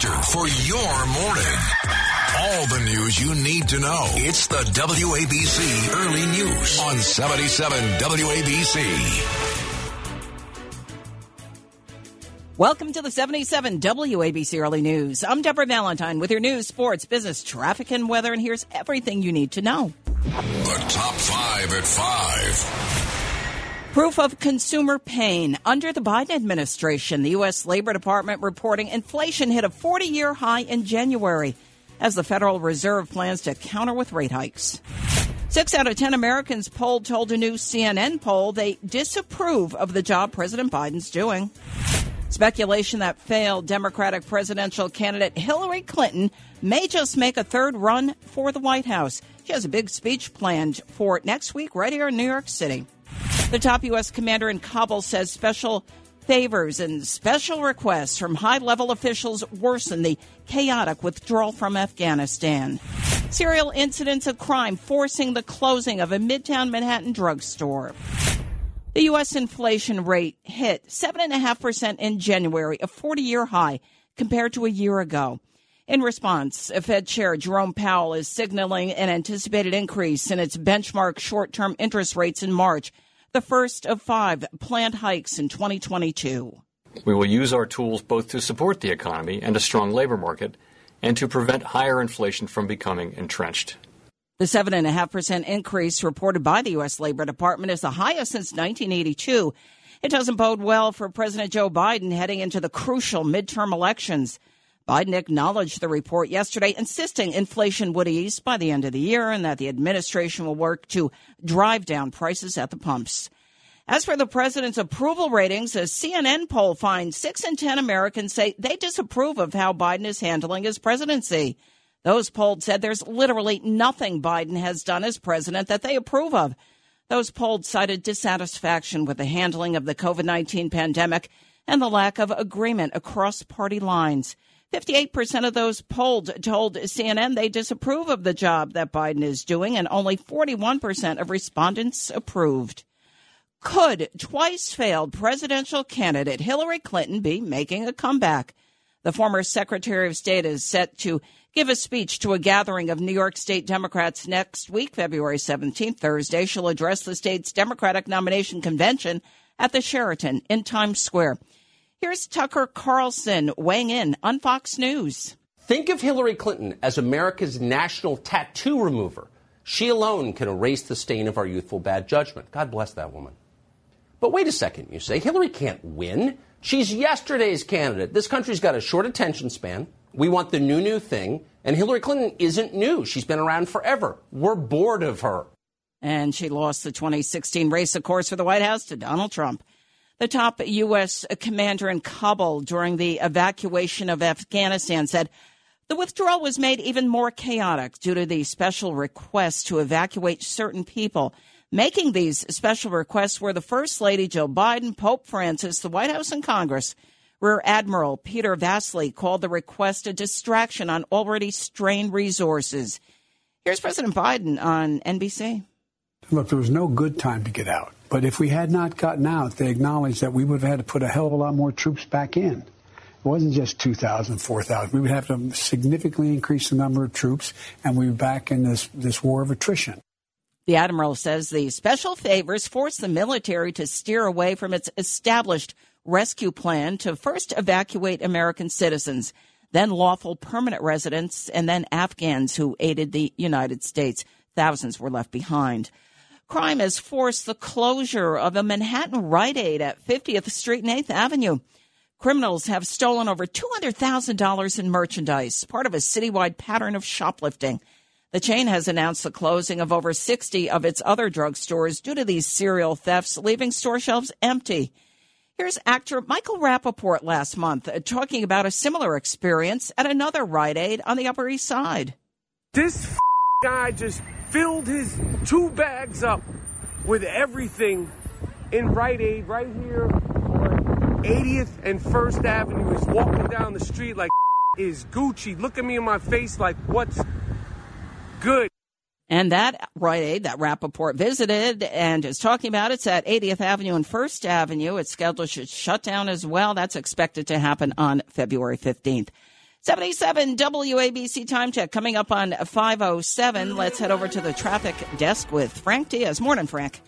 Factor for your morning. All the news you need to know. It's the WABC Early News on 77 WABC. Welcome to the 77 WABC Early News. I'm Deborah Valentine with your news, sports, business, traffic, and weather, and here's everything you need to know. The top five at five. Proof of consumer pain. Under the Biden administration, the U.S. Labor Department reporting inflation hit a 40-year high in January as the Federal Reserve plans to counter with rate hikes. 6 out of 10 Americans polled told a new CNN poll they disapprove of the job President Biden's doing. Speculation that failed Democratic presidential candidate Hillary Clinton may just make a third run for the White House. She has a big speech planned for next week right here in New York City. The top U.S. commander in Kabul says special favors and special requests from high-level officials worsen the chaotic withdrawal from Afghanistan. Serial incidents of crime forcing the closing of a midtown Manhattan drugstore. The U.S. inflation rate hit 7.5% in January, a 40-year high compared to a year ago. In response, Fed Chair Jerome Powell is signaling an anticipated increase in its benchmark short-term interest rates in March, the first of 5 planned hikes in 2022. We will use our tools both to support the economy and a strong labor market and to prevent higher inflation from becoming entrenched. The 7.5% increase reported by the U.S. Labor Department is the highest since 1982. It doesn't bode well for President Joe Biden heading into the crucial midterm elections. Biden acknowledged the report yesterday, insisting inflation would ease by the end of the year and that the administration will work to drive down prices at the pumps. As for the president's approval ratings, a CNN poll finds 6 in 10 Americans say they disapprove of how Biden is handling his presidency. Those polled said there's literally nothing Biden has done as president that they approve of. Those polled cited dissatisfaction with the handling of the COVID-19 pandemic and the lack of agreement across party lines. 58% of those polled told CNN they disapprove of the job that Biden is doing, and only 41% of respondents approved. Could twice-failed presidential candidate Hillary Clinton be making a comeback? The former Secretary of State is set to give a speech to a gathering of New York State Democrats next week, February 17th, Thursday. She'll address the state's Democratic nomination convention at the Sheraton in Times Square. Here's Tucker Carlson weighing in on Fox News. Think of Hillary Clinton as America's national tattoo remover. She alone can erase the stain of our youthful bad judgment. God bless that woman. But wait a second, you say. Hillary can't win. She's yesterday's candidate. This country's got a short attention span. We want the new thing. And Hillary Clinton isn't new. She's been around forever. We're bored of her. And she lost the 2016 race, of course, for the White House to Donald Trump. The top U.S. commander in Kabul during the evacuation of Afghanistan said the withdrawal was made even more chaotic due to the special request to evacuate certain people. Making these special requests were the First Lady Jill Biden, Pope Francis, the White House, and Congress. Rear Admiral Peter Vasily called the request a distraction on already strained resources. Here's President Biden on NBC. Look, there was no good time to get out. But if we had not gotten out, they acknowledged that we would have had to put a hell of a lot more troops back in. It wasn't just 2,000, 4,000. We would have to significantly increase the number of troops, and we were back in this war of attrition. The Admiral says the special favors forced the military to steer away from its established rescue plan to first evacuate American citizens, then lawful permanent residents, and then Afghans who aided the United States. Thousands were left behind. Crime has forced the closure of a Manhattan Rite Aid at 50th Street and 8th Avenue. Criminals have stolen over $200,000 in merchandise, part of a citywide pattern of shoplifting. The chain has announced the closing of over 60 of its other drugstores due to these serial thefts, leaving store shelves empty. Here's actor Michael Rappaport last month talking about a similar experience at another Rite Aid on the Upper East Side. This guy just filled his 2 bags up with everything in Rite Aid right here on 80th and 1st Avenue. He's walking down the street like is Gucci. Look at me in my face like what's good. And that Rite Aid that Rappaport visited and is talking about, it's at 80th Avenue and 1st Avenue. It's scheduled to shut down as well. That's expected to happen on February 15th. 787 WABC time check coming up on 5:07. Let's head over to the traffic desk with Frank Diaz. Morning, Frank.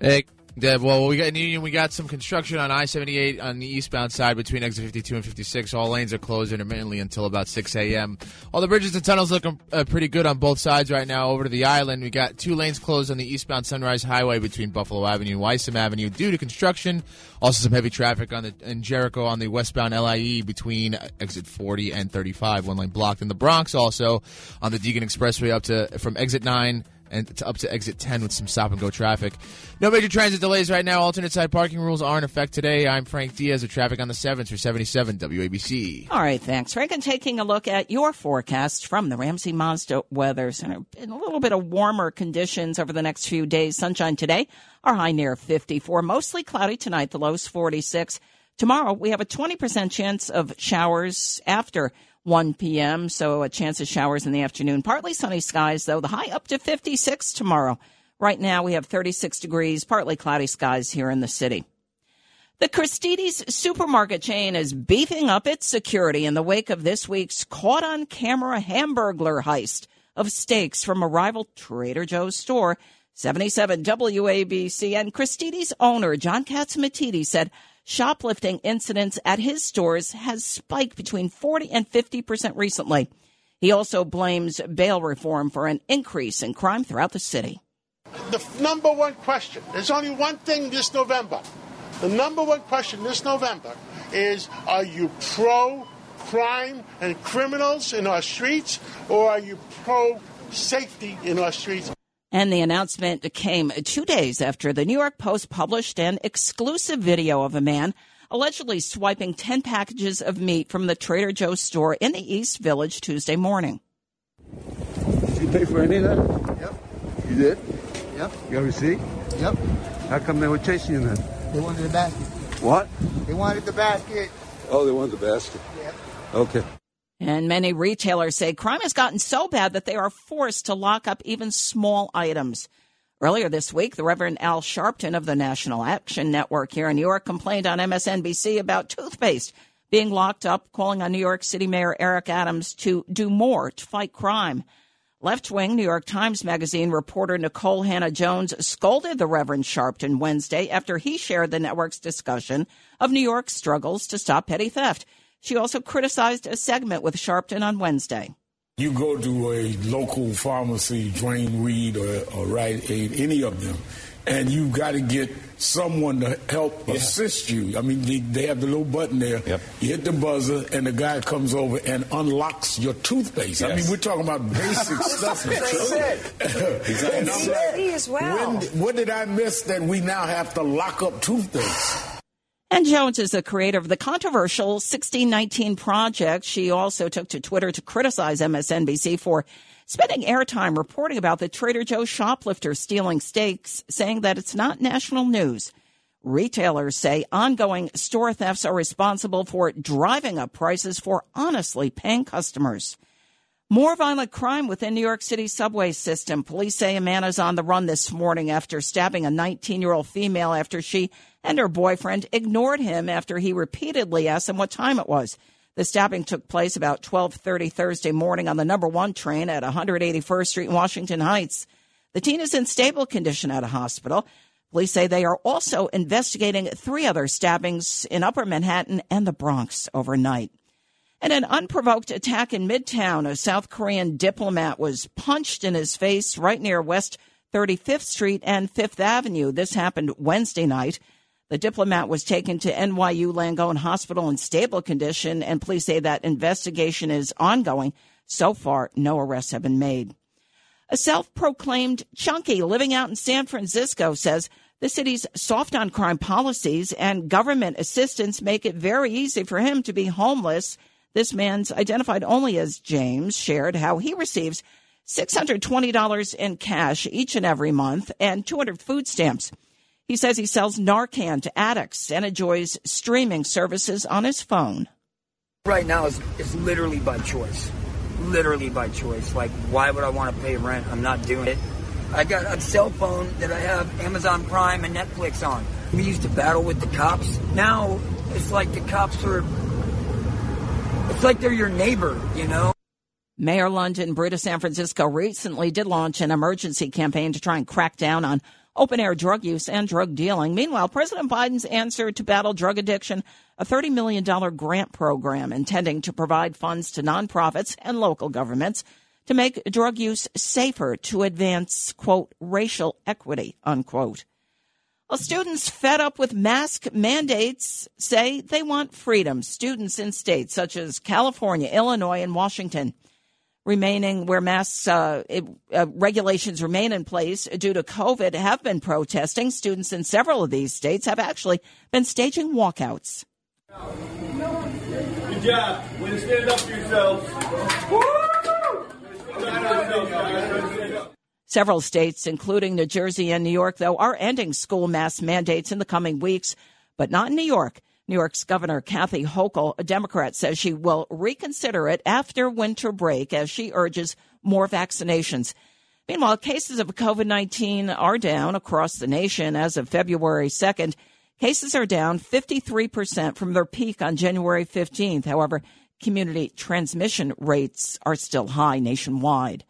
Hey, Deb. Well, we got some construction on I-78 on the eastbound side between exit 52 and 56. All lanes are closed intermittently until about 6 a.m. All the bridges and tunnels looking pretty good on both sides right now. Over to the island, we got two lanes closed on the eastbound Sunrise Highway between Buffalo Avenue and Wysom Avenue due to construction. Also some heavy traffic in Jericho on the westbound LIE between exit 40 and 35. One lane blocked in the Bronx. Also on the Deegan Expressway from exit 9 and up to exit 10 with some stop-and-go traffic. No major transit delays right now. Alternate side parking rules are in effect today. I'm Frank Diaz of Traffic on the 7th for 77 WABC. All right, thanks, Frank. And taking a look at your forecast from the Ramsey Mazda Weather Center. In a little bit of warmer conditions over the next few days. Sunshine today, our high near 54. Mostly cloudy tonight, the low's 46. Tomorrow, we have a 20% chance of showers after 1 p.m., so a chance of showers in the afternoon. Partly sunny skies, though. The high up to 56 tomorrow. Right now, we have 36 degrees, partly cloudy skies here in the city. The Christidis supermarket chain is beefing up its security in the wake of this week's caught-on-camera hamburglar heist of steaks from a rival Trader Joe's store. 77 WABC and Christidis owner John Katsimatidis said shoplifting incidents at his stores has spiked between 40 and 50% recently. He also blames bail reform for an increase in crime throughout the city. The number one question, there's only one thing this November. The number one question this November is, are you pro-crime and criminals in our streets, or are you pro-safety in our streets? And the announcement came 2 days after the New York Post published an exclusive video of a man allegedly swiping 10 packages of meat from the Trader Joe's store in the East Village Tuesday morning. Did you pay for any of that? Yep. You did? Yep. You got a receipt? Yep. How come they were chasing you then? They wanted the basket. What? They wanted the basket. Oh, they wanted the basket. Yep. Okay. And many retailers say crime has gotten so bad that they are forced to lock up even small items. Earlier this week, the Reverend Al Sharpton of the National Action Network here in New York complained on MSNBC about toothpaste being locked up, calling on New York City Mayor Eric Adams to do more to fight crime. Left-wing New York Times Magazine reporter Nicole Hannah-Jones scolded the Reverend Sharpton Wednesday after he shared the network's discussion of New York's struggles to stop petty theft. She also criticized a segment with Sharpton on Wednesday. You go to a local pharmacy, Drain Reed or Rite Aid, any of them, and you've got to get someone to help assist you. I mean, they have the little button there. Yep. You hit the buzzer, and the guy comes over and unlocks your toothpaste. Yes. I mean, we're talking about basic stuff. Exactly. And I'm like, as well. What did I miss that we now have to lock up toothpaste? And Jones is the creator of the controversial 1619 Project. She also took to Twitter to criticize MSNBC for spending airtime reporting about the Trader Joe's shoplifter stealing steaks, saying that it's not national news. Retailers say ongoing store thefts are responsible for driving up prices for honestly paying customers. More violent crime within New York City's subway system. Police say a man is on the run this morning after stabbing a 19-year-old female after she and her boyfriend ignored him after he repeatedly asked them what time it was. The stabbing took place about 12:30 Thursday morning on the number 1 train at 181st Street in Washington Heights. The teen is in stable condition at a hospital. Police say they are also investigating 3 other stabbings in Upper Manhattan and the Bronx overnight. And an unprovoked attack in Midtown. A South Korean diplomat was punched in his face right near West 35th Street and 5th Avenue. This happened Wednesday night. The diplomat was taken to NYU Langone Hospital in stable condition, and police say that investigation is ongoing. So far, no arrests have been made. A self-proclaimed junkie living out in San Francisco says the city's soft on crime policies and government assistance make it very easy for him to be homeless. This man's identified only as James, shared how he receives $620 in cash each and every month and 200 food stamps. He says he sells Narcan to addicts and enjoys streaming services on his phone. Right now, it's literally by choice. Literally by choice. Like, why would I want to pay rent? I'm not doing it. I got a cell phone that I have Amazon Prime and Netflix on. We used to battle with the cops. Now, it's like the cops are It's like they're your neighbor, you know. Mayor London Breed of San Francisco recently did launch an emergency campaign to try and crack down on open-air drug use and drug dealing. Meanwhile, President Biden's answer to battle drug addiction, a $30 million grant program intending to provide funds to nonprofits and local governments to make drug use safer to advance, quote, racial equity, unquote. Well, students fed up with mask mandates say they want freedom. Students in states such as California, Illinois, and Washington remaining where masks regulations remain in place due to COVID have been protesting. Students in several of these states have actually been staging walkouts. Good job. Way to stand up for yourselves. Woo! Several states, including New Jersey and New York, though, are ending school mask mandates in the coming weeks, but not in New York. New York's Governor Kathy Hochul, a Democrat, says she will reconsider it after winter break as she urges more vaccinations. Meanwhile, cases of COVID-19 are down across the nation as of February 2nd. Cases are down 53% from their peak on January 15th. However, community transmission rates are still high nationwide.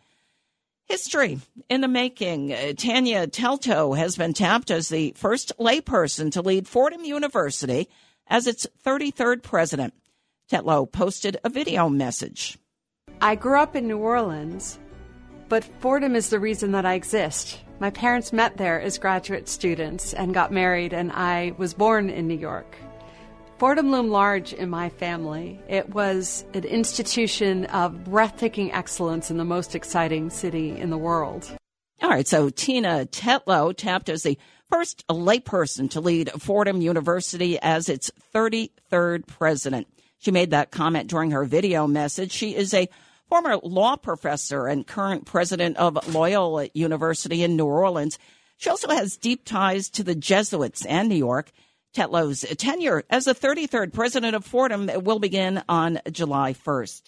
History in the making. Tania Tetlow has been tapped as the first layperson to lead Fordham University as its 33rd president. Tetlow posted a video message. I grew up in New Orleans, but Fordham is the reason that I exist. My parents met there as graduate students and got married, and I was born in New York. Fordham loomed large in my family. It was an institution of breathtaking excellence in the most exciting city in the world. All right, so Tania Tetlow tapped as the first layperson to lead Fordham University as its 33rd president. She made that comment during her video message. She is a former law professor and current president of Loyola University in New Orleans. She also has deep ties to the Jesuits and New York. Tetlow's tenure as the 33rd president of Fordham will begin on July 1st.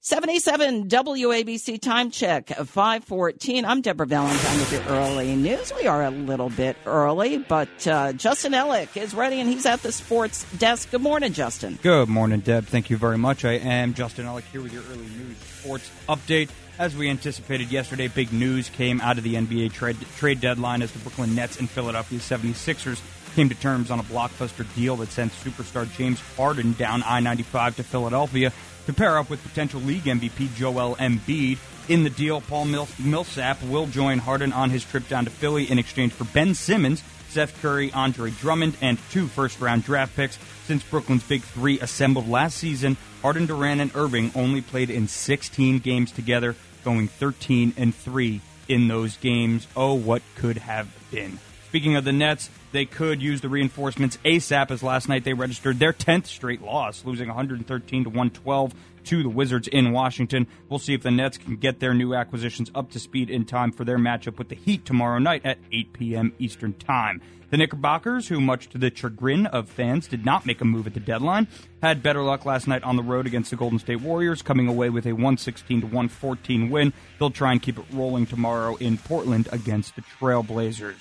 77 WABC time check, 5:14. I'm Deborah Valentine with your early news. We are a little bit early, but Justin Ellick is ready, and he's at the sports desk. Good morning, Justin. Good morning, Deb. Thank you very much. I am Justin Ellick here with your early news sports update. As we anticipated yesterday, big news came out of the NBA trade deadline as the Brooklyn Nets and Philadelphia 76ers came to terms on a blockbuster deal that sent superstar James Harden down I-95 to Philadelphia to pair up with potential league MVP Joel Embiid. In the deal, Paul Millsap will join Harden on his trip down to Philly in exchange for Ben Simmons, Seth Curry, Andre Drummond, and 2 first-round draft picks. Since Brooklyn's Big Three assembled last season, Harden, Durant, and Irving only played in 16 games together, going 13-3 in those games. Oh, what could have been. Speaking of the Nets, they could use the reinforcements ASAP, as last night they registered their 10th straight loss, losing 113-112 to the Wizards in Washington. We'll see if the Nets can get their new acquisitions up to speed in time for their matchup with the Heat tomorrow night at 8 p.m. Eastern Time. The Knickerbockers, who much to the chagrin of fans did not make a move at the deadline, had better luck last night on the road against the Golden State Warriors, coming away with a 116-114 win. They'll try and keep it rolling tomorrow in Portland against the Trail Blazers.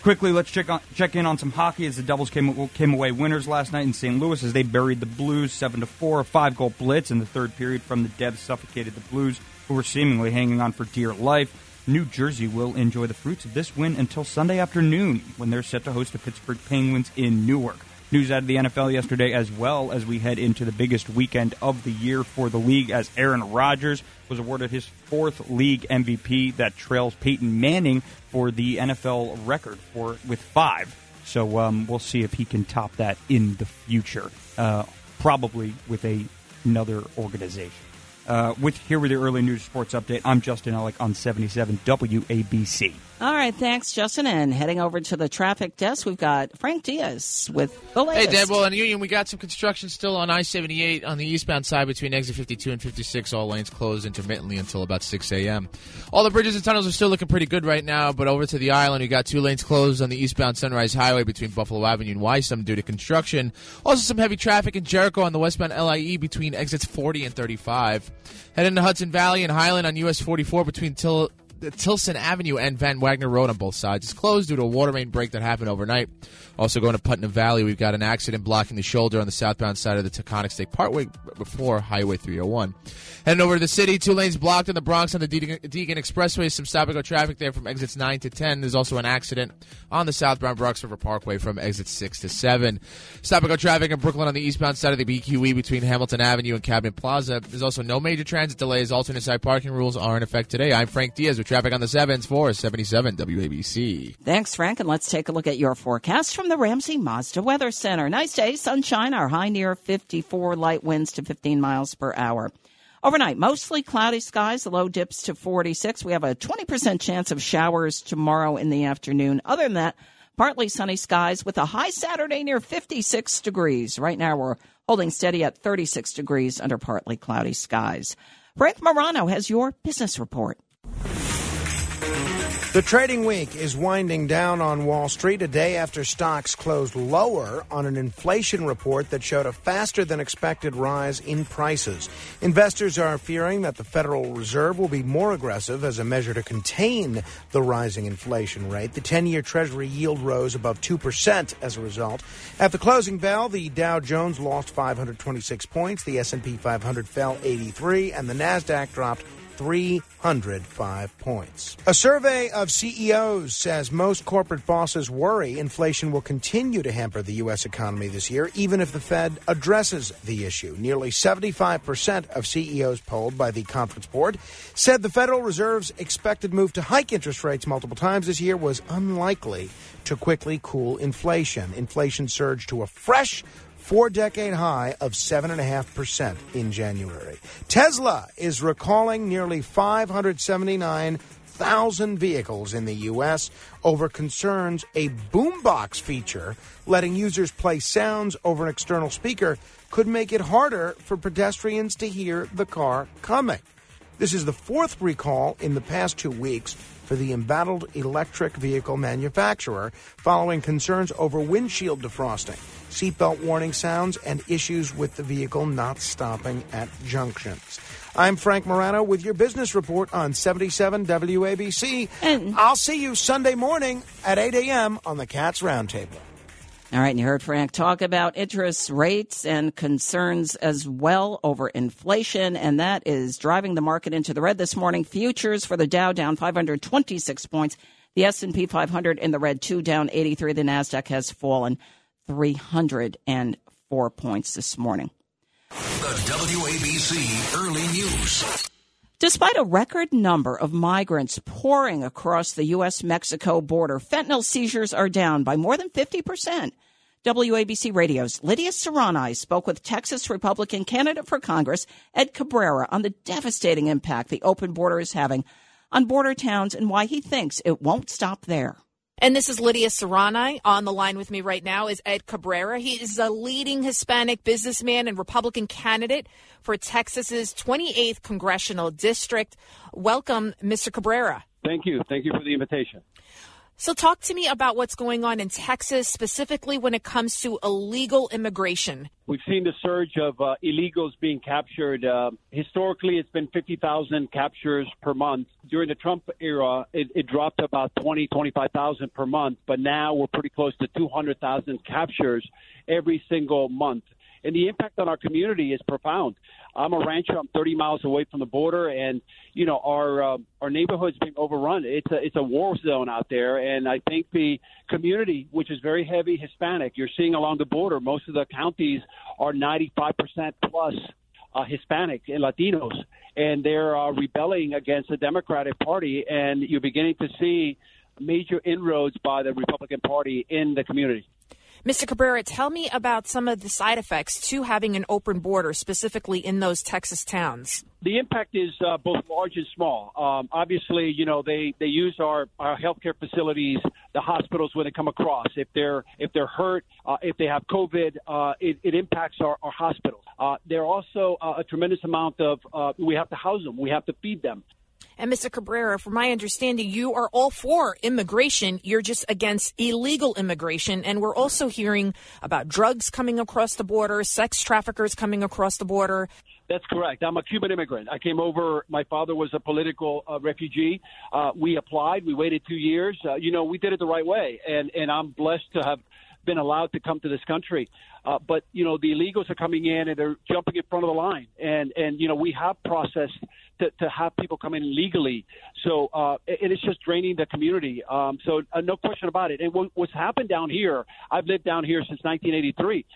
Quickly, let's check in on some hockey as the Devils came away winners last night in St. Louis as they buried the Blues 7-4. A 5-goal blitz in the third period from the Devs suffocated the Blues, who were seemingly hanging on for dear life. New Jersey will enjoy the fruits of this win until Sunday afternoon when they're set to host the Pittsburgh Penguins in Newark. News out of the NFL yesterday as well as we head into the biggest weekend of the year for the league as Aaron Rodgers was awarded his 4th league MVP that trails Peyton Manning for the NFL record with 5. So we'll see if he can top that in the future, probably with another organization. Here with your early news sports update, I'm Justin Ellick on 77 WABC. All right, thanks, Justin. And heading over to the traffic desk, we've got Frank Diaz with the latest. Hey, Deb, well, in Union, we got some construction still on I-78 on the eastbound side between exit 52 and 56. All lanes closed intermittently until about 6 a.m. All the bridges and tunnels are still looking pretty good right now, but over to the island, we got 2 lanes closed on the eastbound Sunrise Highway between Buffalo Avenue and Wysum due to construction. Also, some heavy traffic in Jericho on the westbound LIE between exits 40 and 35. Head into Hudson Valley and Highland on US 44 between Till Tilson Avenue and Van Wagner Road on both sides is closed due to a water main break that happened overnight. Also going to Putnam Valley, we've got an accident blocking the shoulder on the southbound side of the Taconic State Parkway before Highway 301. Heading over to the city, two lanes blocked in the Bronx on the Deegan Expressway. Some stop-and-go traffic there from exits 9 to 10. There's also an accident on the southbound Bronx River Parkway from exits 6 to 7. Stop-and-go traffic in Brooklyn on the eastbound side of the BQE between Hamilton Avenue and Cabinet Plaza. There's also no major transit delays. Alternate side parking rules are in effect today. I'm Frank Diaz with traffic on the 7s for 77 WABC. Thanks, Frank, and let's take a look at your forecast from the Ramsey Mazda Weather Center. Nice day, sunshine, our high near 54, light winds to 15 miles per hour. Overnight, mostly cloudy skies, low dips to 46. We have a 20% chance of showers tomorrow in the afternoon. Other than that, partly sunny skies with a high Saturday near 56 degrees. Right now we're holding steady at 36 degrees under partly cloudy skies. Frank Morano has your business report. The trading week is winding down on Wall Street a day after stocks closed lower on an inflation report that showed a faster-than-expected rise in prices. Investors are fearing that the Federal Reserve will be more aggressive as a measure to contain the rising inflation rate. The 10-year Treasury yield rose above 2% as a result. At the closing bell, the Dow Jones lost 526 points, the S&P 500 fell 83, and the NASDAQ dropped 305 points. A survey of CEOs says most corporate bosses worry inflation will continue to hamper the U.S. economy this year, even if the Fed addresses the issue. Nearly 75% of CEOs polled by the Conference Board said the Federal Reserve's expected move to hike interest rates multiple times this year was unlikely to quickly cool inflation. Inflation surged to a fresh four-decade high of 7.5% in January. Tesla is recalling nearly 579,000 vehicles in the U.S. over concerns a boombox feature letting users play sounds over an external speaker could make it harder for pedestrians to hear the car coming. This is the fourth recall in the past 2 weeks for the embattled electric vehicle manufacturer following concerns over windshield defrosting, seatbelt warning sounds, and issues with the vehicle not stopping at junctions. I'm Frank Morano with your business report on 77 WABC. And I'll see you Sunday morning at 8 a.m. on the Cats Roundtable. All right, and you heard Frank talk about interest rates and concerns as well over inflation, and that is driving the market into the red this morning. Futures for the Dow down 526 points. The S&P 500 in the red, too, down 83. The NASDAQ has fallen 304 points this morning. The WABC Early News. Despite a record number of migrants pouring across the U.S.-Mexico border, fentanyl seizures are down by more than 50%. WABC Radio's Lydia Serrani spoke with Texas Republican candidate for Congress Ed Cabrera on the devastating impact the open border is having on border towns and why he thinks it won't stop there. And this is Lydia Serrani. On the line with me right now is Ed Cabrera. He is a leading Hispanic businessman and Republican candidate for Texas's 28th Congressional District. Welcome, Mr. Cabrera. Thank you. Thank you for the invitation. So talk to me about what's going on in Texas, specifically when it comes to illegal immigration. We've seen the surge of illegals being captured. Historically, it's been 50,000 captures per month. During the Trump era, it dropped to about 25,000 per month. But now we're pretty close to 200,000 captures every single month. And the impact on our community is profound. I'm a rancher. I'm 30 miles away from the border, and you know our neighborhood's being overrun. It's a war zone out there, and I think the community, which is very heavy Hispanic, you're seeing along the border. Most of the counties are 95% plus Hispanic and Latinos, and they're rebelling against the Democratic Party. And you're beginning to see major inroads by the Republican Party in the community. Mr. Cabrera, tell me about some of the side effects to having an open border, specifically in those Texas towns. The impact is both large and small. Obviously, you know, they use our healthcare facilities, the hospitals when they come across. If they're hurt, if they have COVID, it impacts our hospitals. There are also a tremendous amount of we have to house them. We have to feed them. And Mr. Cabrera, from my understanding, you are all for immigration. You're just against illegal immigration. And we're also hearing about drugs coming across the border, sex traffickers coming across the border. That's correct. I'm a Cuban immigrant. I came over. My father was a political refugee. We applied. We waited 2 years. We did it the right way. And I'm blessed to have been allowed to come to this country. But, the illegals are coming in and they're jumping in front of the line. And we have processed to have people come in legally. So it's just draining the community. So no question about it. And what's happened down here, I've lived down here since 1983.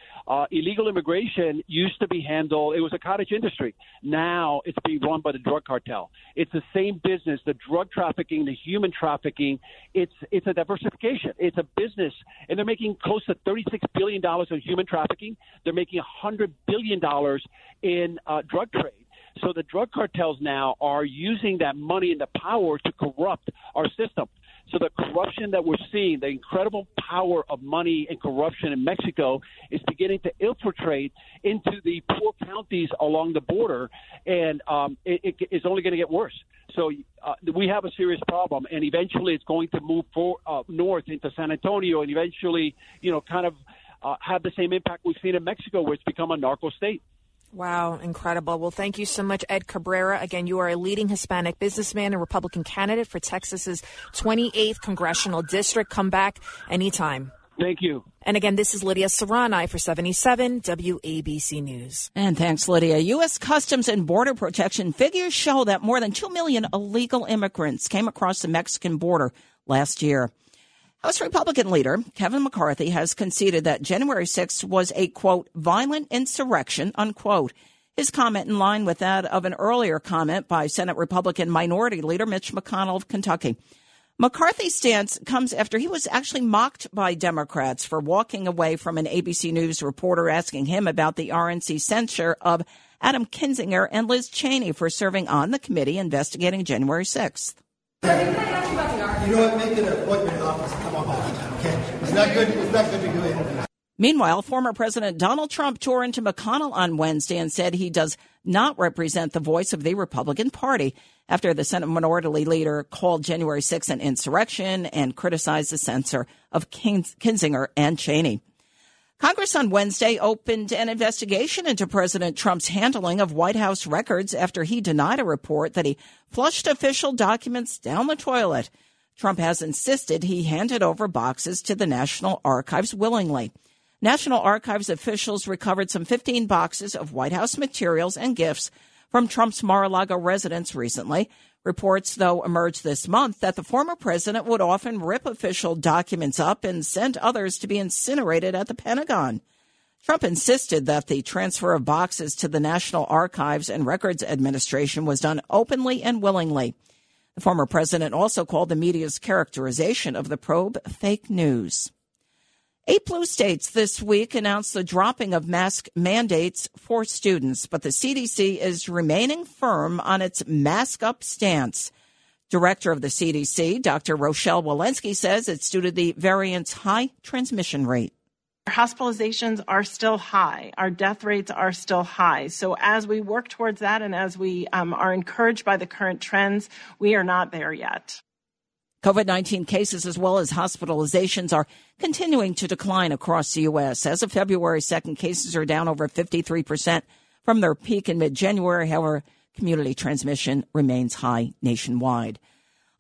Illegal immigration used to be handled. It was a cottage industry. Now it's being run by the drug cartel. It's the same business, the drug trafficking, the human trafficking. It's a diversification. It's a business. And they're making close to $36 billion in human trafficking. They're making $100 billion in drug trade. So the drug cartels now are using that money and the power to corrupt our system. So the corruption that we're seeing, the incredible power of money and corruption in Mexico is beginning to infiltrate into the poor counties along the border, and it's only going to get worse. So we have a serious problem, and eventually it's going to move north into San Antonio and eventually, have the same impact we've seen in Mexico, where it's become a narco state. Wow, incredible. Well, thank you so much, Ed Cabrera. Again, you are a leading Hispanic businessman and Republican candidate for Texas's 28th Congressional District. Come back anytime. Thank you. And again, this is Lydia Serrani for 77 WABC News. And thanks, Lydia. U.S. Customs and Border Protection figures show that more than 2 million illegal immigrants came across the Mexican border last year. House Republican leader Kevin McCarthy has conceded that January 6th was a, quote, violent insurrection, unquote. His comment in line with that of an earlier comment by Senate Republican Minority Leader Mitch McConnell of Kentucky. McCarthy's stance comes after he was actually mocked by Democrats for walking away from an ABC News reporter asking him about the RNC censure of Adam Kinzinger and Liz Cheney for serving on the committee investigating January 6th. You know what? Make an appointment in office. Come on back. Okay? It's not good. It's not good to do it. Meanwhile, former President Donald Trump tore into McConnell on Wednesday and said he does not represent the voice of the Republican Party after the Senate Minority Leader called January 6th an insurrection and criticized the censure of Kinzinger and Cheney. Congress on Wednesday opened an investigation into President Trump's handling of White House records after he denied a report that he flushed official documents down the toilet. Trump has insisted he handed over boxes to the National Archives willingly. National Archives officials recovered some 15 boxes of White House materials and gifts from Trump's Mar-a-Lago residence recently. Reports, though, emerged this month that the former president would often rip official documents up and send others to be incinerated at the Pentagon. Trump insisted that the transfer of boxes to the National Archives and Records Administration was done openly and willingly. The former president also called the media's characterization of the probe fake news. 8 blue states this week announced the dropping of mask mandates for students, but the CDC is remaining firm on its mask-up stance. Director of the CDC, Dr. Rochelle Walensky, says it's due to the variant's high transmission rate. Our hospitalizations are still high. Our death rates are still high. So as we work towards that and as we are encouraged by the current trends, we are not there yet. COVID-19 cases as well as hospitalizations are continuing to decline across the U.S. As of February 2nd, cases are down over 53% from their peak in mid-January. However, community transmission remains high nationwide.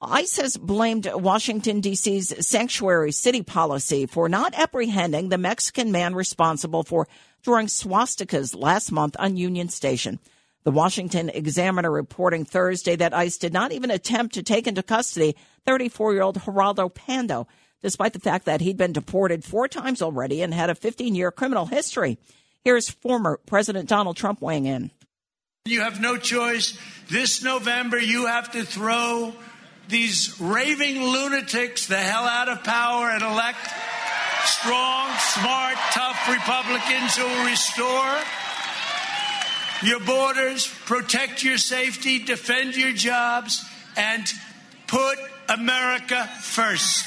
ICE has blamed Washington, D.C.'s sanctuary city policy for not apprehending the Mexican man responsible for drawing swastikas last month on Union Station. The Washington Examiner reporting Thursday that ICE did not even attempt to take into custody 34-year-old Geraldo Pando, despite the fact that he'd been deported 4 times already and had a 15-year criminal history. Here's former President Donald Trump weighing in. You have no choice. This November, you have to throw these raving lunatics the hell out of power and elect strong, smart, tough Republicans who will restore your borders, protect your safety, defend your jobs, and put America first.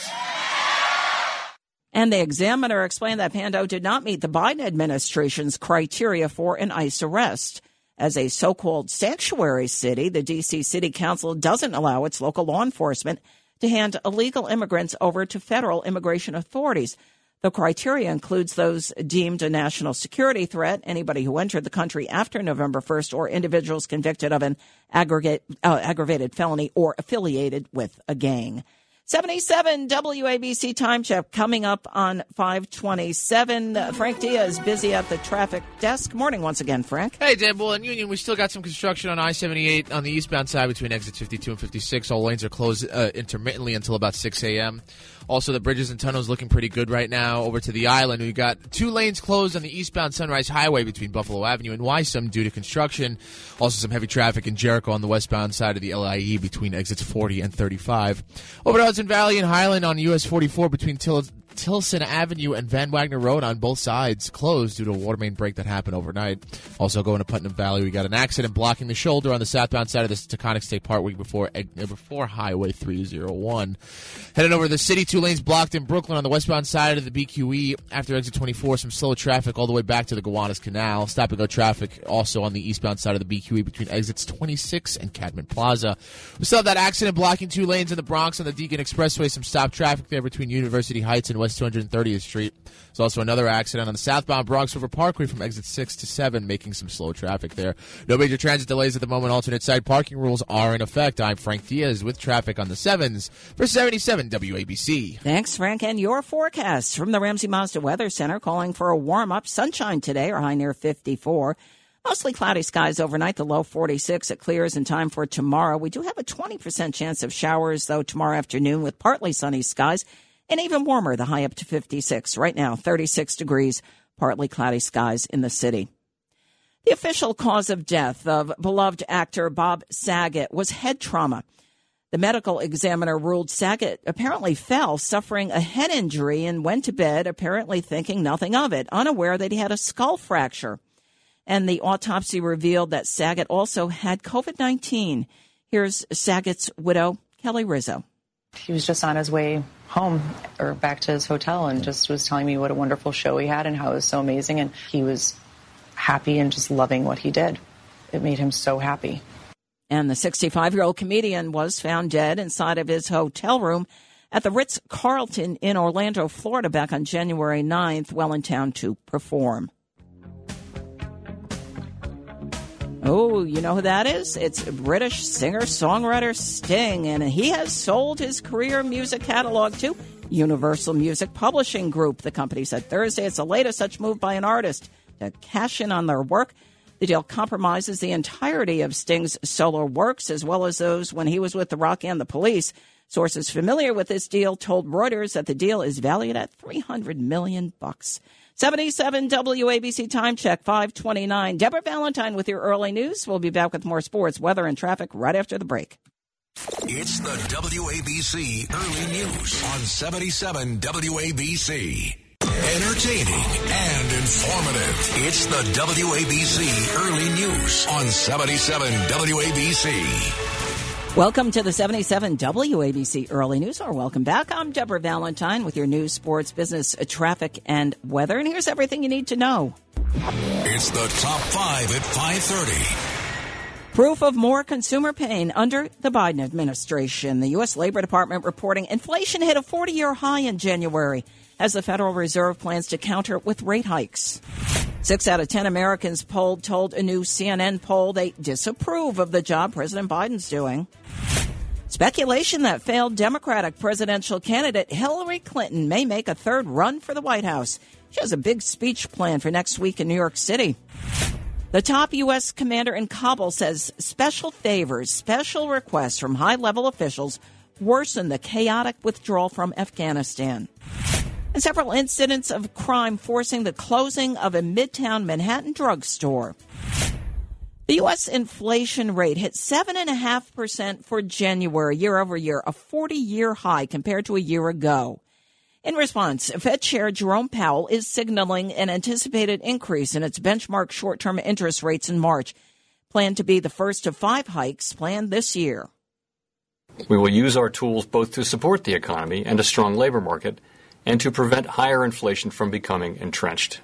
And the Examiner explained that Pando did not meet the Biden administration's criteria for an ICE arrest. As a so-called sanctuary city, the D.C. City Council doesn't allow its local law enforcement to hand illegal immigrants over to federal immigration authorities. The criteria includes those deemed a national security threat, anybody who entered the country after November 1st, or individuals convicted of an aggravated felony or affiliated with a gang. 77 WABC time check coming up on 5:27. Frank Diaz busy at the traffic desk. Morning once again, Frank. Hey, Dan. Well, in Union, we still got some construction on I-78 on the eastbound side between exits 52 and 56. All lanes are closed intermittently until about 6 a.m. Also, the bridges and tunnels looking pretty good right now. Over to the island, we've got two lanes closed on the eastbound Sunrise Highway between Buffalo Avenue and Wisum due to construction. Also, some heavy traffic in Jericho on the westbound side of the LIE between exits 40 and 35. Over to Hudson Valley and Highland on US 44 between Tilson Avenue and Van Wagner Road on both sides closed due to a water main break that happened overnight. Also going to Putnam Valley, we got an accident blocking the shoulder on the southbound side of the Taconic State Parkway before Highway 301. Heading over to the city, two lanes blocked in Brooklyn on the westbound side of the BQE after exit 24. Some slow traffic all the way back to the Gowanus Canal. Stop and go traffic also on the eastbound side of the BQE between exits 26 and Cadman Plaza. We still have that accident blocking two lanes in the Bronx on the Deacon Expressway. Some stop traffic there between University Heights and West 230th Street. There's also another accident on the southbound Bronx River Parkway from exit 6 to 7, making some slow traffic there. No major transit delays at the moment. Alternate side parking rules are in effect. I'm Frank Diaz with traffic on the 7s for 77 WABC. Thanks, Frank. And your forecast from the Ramsey Mazda Weather Center, calling for a warm-up. Sunshine today, or high near 54. Mostly cloudy skies overnight, the low 46. It clears in time for tomorrow. We do have a 20% chance of showers, though, tomorrow afternoon with partly sunny skies. And even warmer, the high up to 56. Right now, 36 degrees, partly cloudy skies in the city. The official cause of death of beloved actor Bob Saget was head trauma. The medical examiner ruled Saget apparently fell, suffering a head injury, and went to bed apparently thinking nothing of it, unaware that he had a skull fracture. And the autopsy revealed that Saget also had COVID-19. Here's Saget's widow, Kelly Rizzo. He was just on his way home or back to his hotel and just was telling me what a wonderful show he had and how it was so amazing. And he was happy and just loving what he did. It made him so happy. And the 65-year-old comedian was found dead inside of his hotel room at the Ritz-Carlton in Orlando, Florida, back on January 9th, while in town to perform. Oh, you know who that is? It's British singer-songwriter Sting, and he has sold his career music catalog to Universal Music Publishing Group. The company said Thursday it's the latest such move by an artist to cash in on their work. The deal compromises the entirety of Sting's solo works, as well as those when he was with the Rock and the Police. Sources familiar with this deal told Reuters that the deal is valued at $300 million. 77 WABC time check, 5:29. Deborah Valentine with your early news. We'll be back with more sports, weather, and traffic right after the break. It's the WABC Early News on 77 WABC. Entertaining and informative. It's the WABC Early News on 77 WABC. Welcome to the 77 WABC Early News, or welcome back. I'm Deborah Valentine with your news, sports, business, traffic, and weather. And here's everything you need to know. It's the top five at 5:30. Proof of more consumer pain under the Biden administration. The U.S. Labor Department reporting inflation hit a 40-year high in January as the Federal Reserve plans to counter it with rate hikes. 6 out of 10 Americans polled told a new CNN poll they disapprove of the job President Biden's doing. Speculation that failed Democratic presidential candidate Hillary Clinton may make a third run for the White House. She has a big speech planned for next week in New York City. The top U.S. commander in Kabul says special favors, special requests from high-level officials worsen the chaotic withdrawal from Afghanistan. And several incidents of crime forcing the closing of a midtown Manhattan drugstore. The U.S. inflation rate hit 7.5% for January, year over year, a 40-year high compared to a year ago. In response, Fed Chair Jerome Powell is signaling an anticipated increase in its benchmark short-term interest rates in March, planned to be the first of 5 hikes planned this year. We will use our tools both to support the economy and a strong labor market and to prevent higher inflation from becoming entrenched.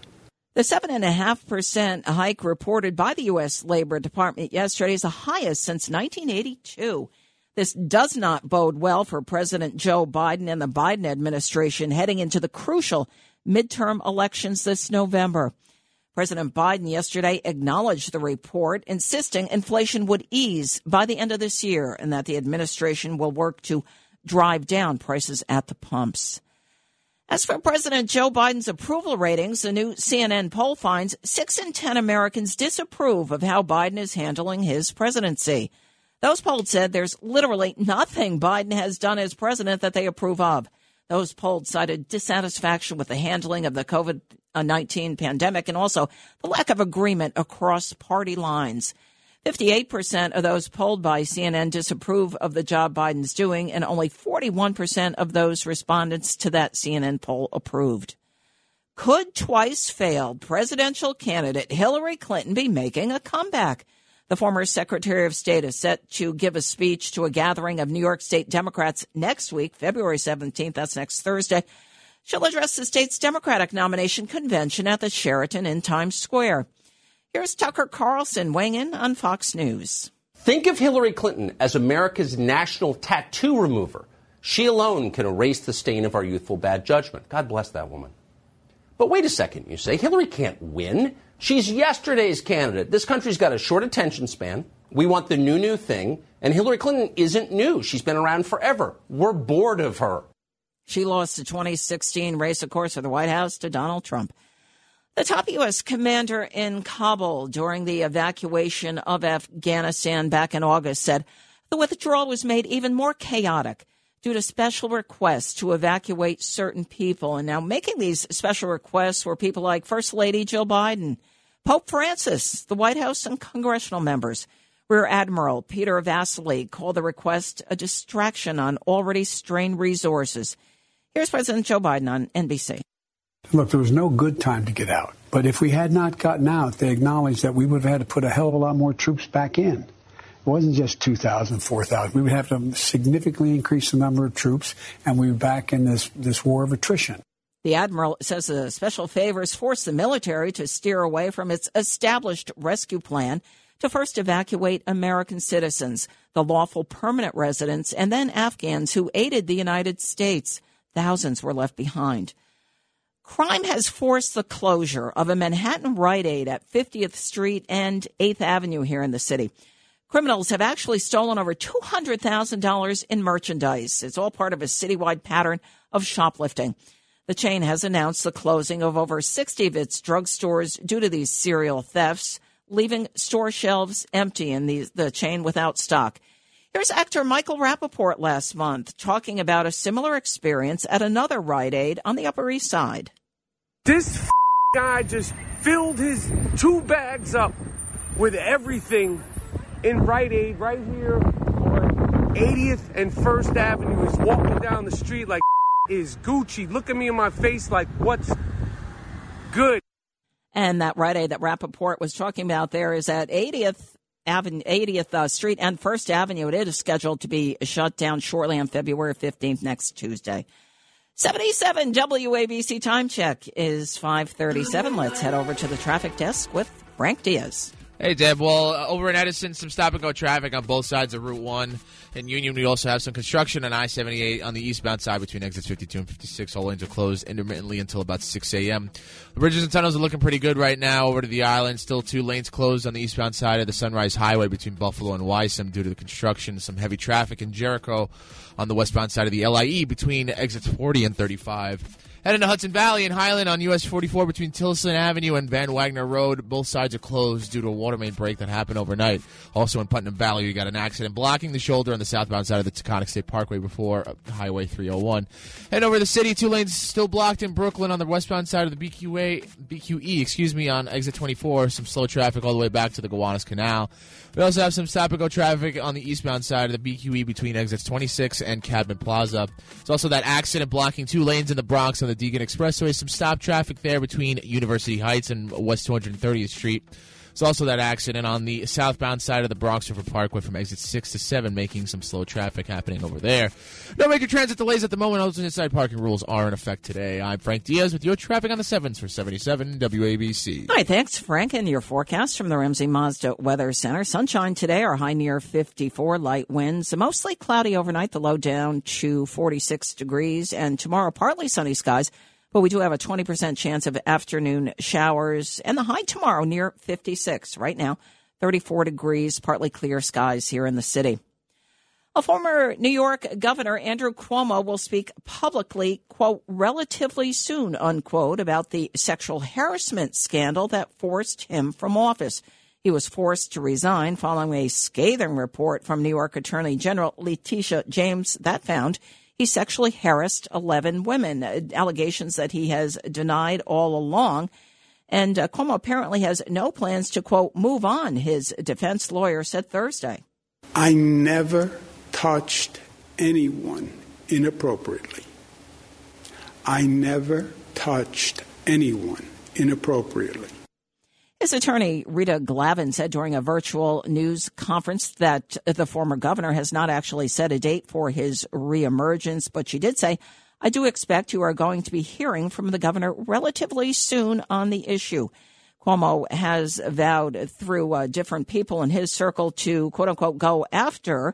The 7.5% hike reported by the U.S. Labor Department yesterday is the highest since 1982. This does not bode well for President Joe Biden and the Biden administration heading into the crucial midterm elections this November. President Biden yesterday acknowledged the report, insisting inflation would ease by the end of this year and that the administration will work to drive down prices at the pumps. As for President Joe Biden's approval ratings, a new CNN poll finds 6 in 10 Americans disapprove of how Biden is handling his presidency. Those polled said there's literally nothing Biden has done as president that they approve of. Those polled cited dissatisfaction with the handling of the COVID-19 pandemic and also the lack of agreement across party lines. 58% of those polled by CNN disapprove of the job Biden's doing, and only 41% of those respondents to that CNN poll approved. Could twice-failed presidential candidate Hillary Clinton be making a comeback? The former Secretary of State is set to give a speech to a gathering of New York State Democrats next week, February 17th, that's next Thursday. She'll address the state's Democratic nomination convention at the Sheraton in Times Square. Here's Tucker Carlson weighing in on Fox News. Think of Hillary Clinton as America's national tattoo remover. She alone can erase the stain of our youthful bad judgment. God bless that woman. But wait a second, you say. Hillary can't win. She's yesterday's candidate. This country's got a short attention span. We want the new thing. And Hillary Clinton isn't new. She's been around forever. We're bored of her. She lost the 2016 race, of course, for the White House to Donald Trump. The top U.S. commander in Kabul during the evacuation of Afghanistan back in August said the withdrawal was made even more chaotic due to special requests to evacuate certain people. And now making these special requests were people like First Lady Jill Biden, Pope Francis, the White House and congressional members. Rear Admiral Peter Vasily called the request a distraction on already strained resources. Here's President Joe Biden on NBC. Look, there was no good time to get out. But if we had not gotten out, they acknowledged that we would have had to put a hell of a lot more troops back in. It wasn't just 2,000, 4,000. We would have to significantly increase the number of troops, and we were back in this war of attrition. The admiral says the special favors forced the military to steer away from its established rescue plan to first evacuate American citizens, the lawful permanent residents, and then Afghans who aided the United States. Thousands were left behind. Crime has forced the closure of a Manhattan Rite Aid at 50th Street and 8th Avenue here in the city. Criminals have actually stolen over $200,000 in merchandise. It's all part of a citywide pattern of shoplifting. The chain has announced the closing of over 60 of its drugstores due to these serial thefts, leaving store shelves empty and the chain without stock. Here's actor Michael Rappaport last month talking about a similar experience at another Rite Aid on the Upper East Side. This guy just filled his 2 bags up with everything in Rite Aid right here on 80th and 1st Avenue. He's walking down the street like is Gucci. Look at me in my face like, what's good? And that Rite Aid that Rappaport was talking about there is at 80th Street and 1st Avenue. It is scheduled to be shut down shortly on February 15th, next Tuesday. 77 WABC time check is 5:37. Let's head over to the traffic desk with Frank Diaz. Hey, Deb. Well, over in Edison, some stop-and-go traffic on both sides of Route 1. In Union, we also have some construction on I-78 on the eastbound side between exits 52 and 56. All lanes are closed intermittently until about 6 a.m. The bridges and tunnels are looking pretty good right now over to the island. Still 2 lanes closed on the eastbound side of the Sunrise Highway between Buffalo and Wysom due to the construction. Some heavy traffic in Jericho on the westbound side of the LIE between exits 40 and 35. Heading to Hudson Valley and Highland on US 44 between Tilson Avenue and Van Wagner Road. Both sides are closed due to a water main break that happened overnight. Also in Putnam Valley, you got an accident blocking the shoulder on the southbound side of the Taconic State Parkway before Highway 301. Head over the city. 2 lanes still blocked in Brooklyn on the westbound side of the BQE, on exit 24. Some slow traffic all the way back to the Gowanus Canal. We also have some stop-and-go traffic on the eastbound side of the BQE between exits 26 and Cadman Plaza. There's also that accident blocking 2 lanes in the Bronx on the Deegan Expressway. Some stop traffic there between University Heights and West 230th Street. There's also that accident on the southbound side of the Bronx River Parkway from exit 6 to 7, making some slow traffic happening over there. No major transit delays at the moment. Alternate side parking rules are in effect today. I'm Frank Diaz with your traffic on the 7s for 77 WABC. All right, thanks, Frank. And your forecast from the Ramsey Mazda Weather Center. Sunshine today, our high near 54, light winds. Mostly cloudy overnight, the low down to 46 degrees. And tomorrow, partly sunny skies But we do have a 20% chance of afternoon showers. And the high tomorrow near 56. Right now, 34 degrees, partly clear skies here in the city. A former New York governor, Andrew Cuomo, will speak publicly, quote, relatively soon, unquote, about the sexual harassment scandal that forced him from office. He was forced to resign following a scathing report from New York Attorney General Letitia James that found he sexually harassed 11 women, allegations that he has denied all along. And Cuomo apparently has no plans to, quote, move on, his defense lawyer said Thursday. I never touched anyone inappropriately. I never touched anyone inappropriately. His attorney, Rita Glavin, said during a virtual news conference that the former governor has not actually set a date for his reemergence, but she did say, I do expect you are going to be hearing from the governor relatively soon on the issue. Cuomo has vowed through different people in his circle to, quote unquote, go after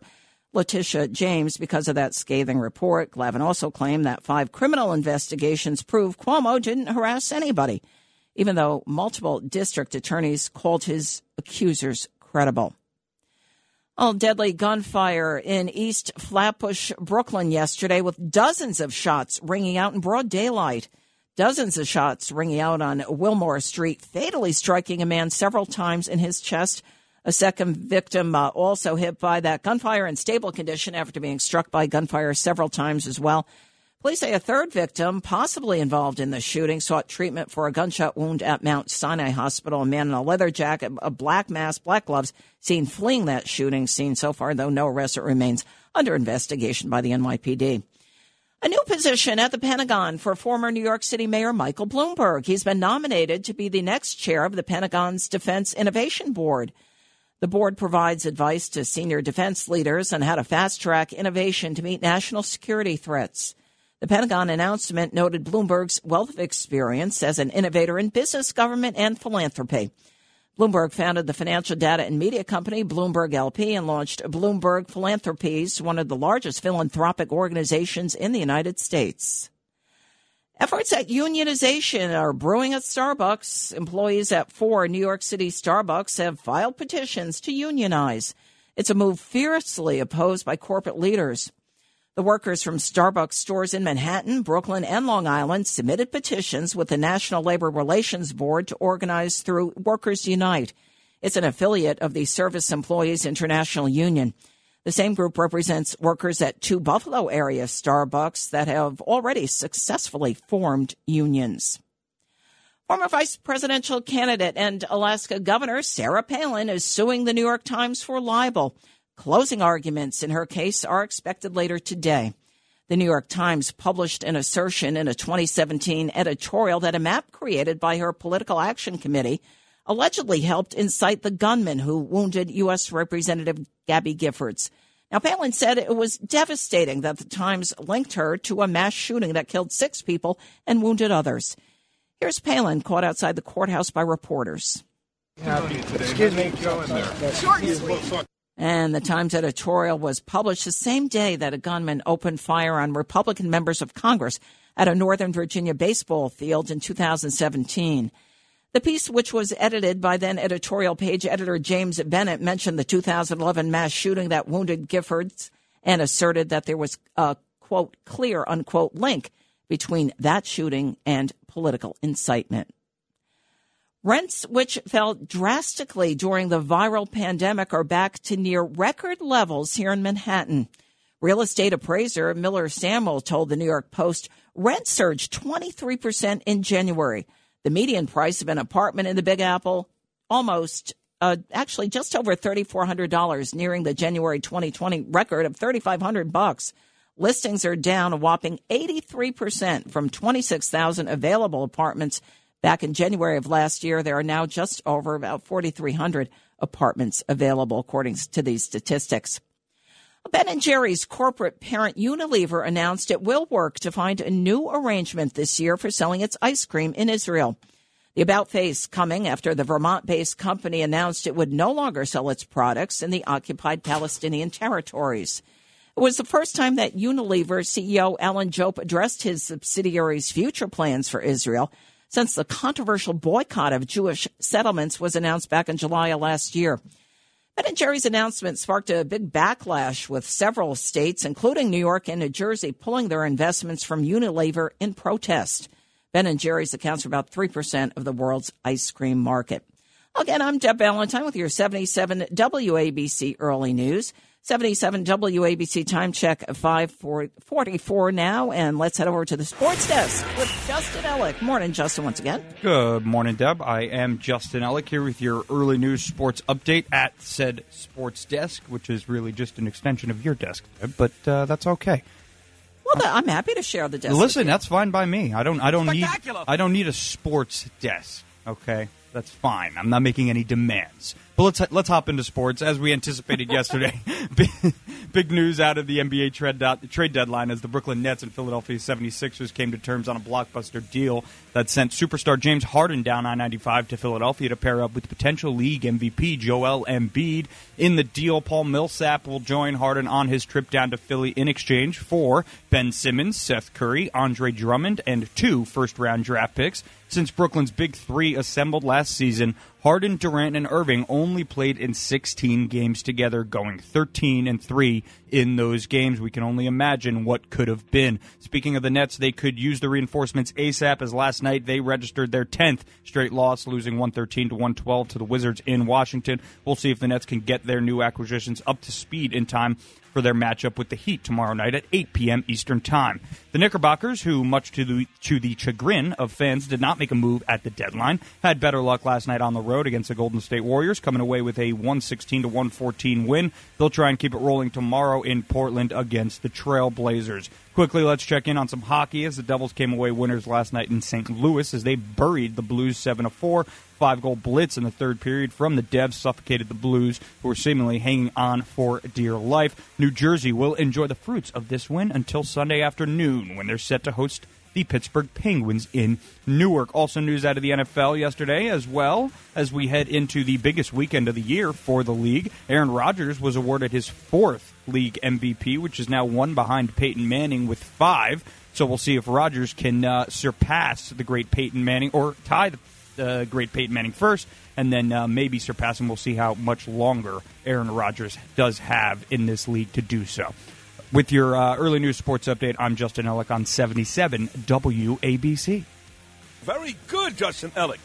Letitia James because of that scathing report. Glavin also claimed that 5 criminal investigations prove Cuomo didn't harass anybody, even though multiple district attorneys called his accusers credible. All deadly gunfire in East Flatbush, Brooklyn yesterday with dozens of shots ringing out in broad daylight. Dozens of shots ringing out on Wilmore Street, fatally striking a man several times in his chest. A second victim also hit by that gunfire in stable condition after being struck by gunfire several times as well. Police say a third victim, possibly involved in the shooting, sought treatment for a gunshot wound at Mount Sinai Hospital. A man in a leather jacket, a black mask, black gloves, seen fleeing that shooting scene so far, though no arrest. It remains under investigation by the NYPD. A new position at the Pentagon for former New York City Mayor Michael Bloomberg. He's been nominated to be the next chair of the Pentagon's Defense Innovation Board. The board provides advice to senior defense leaders on how to fast-track innovation to meet national security threats. The Pentagon announcement noted Bloomberg's wealth of experience as an innovator in business, government, and philanthropy. Bloomberg founded the financial data and media company Bloomberg LP and launched Bloomberg Philanthropies, one of the largest philanthropic organizations in the United States. Efforts at unionization are brewing at Starbucks. Employees at 4 New York City Starbucks have filed petitions to unionize. It's a move fiercely opposed by corporate leaders. The workers from Starbucks stores in Manhattan, Brooklyn, and Long Island submitted petitions with the National Labor Relations Board to organize through Workers Unite. It's an affiliate of the Service Employees International Union. The same group represents workers at 2 Buffalo area Starbucks that have already successfully formed unions. Former vice presidential candidate and Alaska Governor Sarah Palin is suing the New York Times for libel. Closing arguments in her case are expected later today. The New York Times published an assertion in a 2017 editorial that a map created by her Political Action Committee allegedly helped incite the gunman who wounded U.S. Representative Gabby Giffords. Now, Palin said it was devastating that the Times linked her to a mass shooting that killed 6 people and wounded others. Here's Palin caught outside the courthouse by reporters. Excuse me. Go in there. Short and sweet. And the Times editorial was published the same day that a gunman opened fire on Republican members of Congress at a Northern Virginia baseball field in 2017. The piece, which was edited by then editorial page editor James Bennett, mentioned the 2011 mass shooting that wounded Giffords and asserted that there was a, quote, clear, unquote, link between that shooting and political incitement. Rents, which fell drastically during the viral pandemic, are back to near record levels here in Manhattan. Real estate appraiser Miller Samuel told the New York Post rent surged 23% in January. The median price of an apartment in the Big Apple, just over $3,400, nearing the January 2020 record of $3,500. Listings are down a whopping 83% from 26,000 available apartments. Back in January of last year, there are now just over about 4,300 apartments available, according to these statistics. Ben & Jerry's corporate parent Unilever announced it will work to find a new arrangement this year for selling its ice cream in Israel. The about face coming after the Vermont-based company announced it would no longer sell its products in the occupied Palestinian territories. It was the first time that Unilever CEO Alan Jope addressed his subsidiary's future plans for Israel since the controversial boycott of Jewish settlements was announced back in July of last year. Ben & Jerry's announcement sparked a big backlash, with several states, including New York and New Jersey, pulling their investments from Unilever in protest. Ben & Jerry's accounts for about 3% of the world's ice cream market. Again, I'm Deb Valentine with your 77 WABC Early News. 77 WABC time check, 5:44 now, and let's head over to the sports desk with Justin Ellick. Morning, Justin, once again. Good morning, Deb. I am Justin Ellick here with your early news sports update at said sports desk, which is really just an extension of your desk, Deb, but that's okay. Well, I'm happy to share the desk. Listen, with you. That's fine by me. I don't need a sports desk. Okay. That's fine. I'm not making any demands. But let's hop into sports. As we anticipated yesterday, big news out of the NBA trade deadline as the Brooklyn Nets and Philadelphia 76ers came to terms on a blockbuster deal that sent superstar James Harden down I-95 to Philadelphia to pair up with potential league MVP Joel Embiid. In the deal, Paul Millsap will join Harden on his trip down to Philly in exchange for Ben Simmons, Seth Curry, Andre Drummond, and 2 first-round draft picks. Since Brooklyn's Big Three assembled last season, Harden, Durant, and Irving only played in 16 games together, going 13-3 in those games. We can only imagine what could have been. Speaking of the Nets, they could use the reinforcements ASAP, as last night they registered their 10th straight loss, losing 113-112 to the Wizards in Washington. We'll see if the Nets can get their new acquisitions up to speed in time for their matchup with the Heat tomorrow night at 8 p.m. Eastern Time. The Knickerbockers, who much to the chagrin of fans, did not make a move at the deadline, had better luck last night on the road against the Golden State Warriors, coming away with a 116-114 win. They'll try and keep it rolling tomorrow in Portland against the Trail Blazers. Quickly, let's check in on some hockey as the Devils came away winners last night in St. Louis as they buried the Blues 7-4. 5-goal blitz in the third period from the Devs suffocated the Blues, who were seemingly hanging on for dear life. New Jersey will enjoy the fruits of this win until Sunday afternoon, when they're set to host the Pittsburgh Penguins in Newark. Also news out of the NFL yesterday, as well as we head into the biggest weekend of the year for the league. Aaron Rodgers was awarded his 4th league MVP, which is now one behind Peyton Manning with 5. So we'll see if Rodgers can surpass the great Peyton Manning, or tie the great Peyton Manning first, and then maybe surpass him. We'll see how much longer Aaron Rodgers does have in this league to do so. With your early news sports update, I'm Justin Ellick on 77 WABC. Very good, Justin Ellick.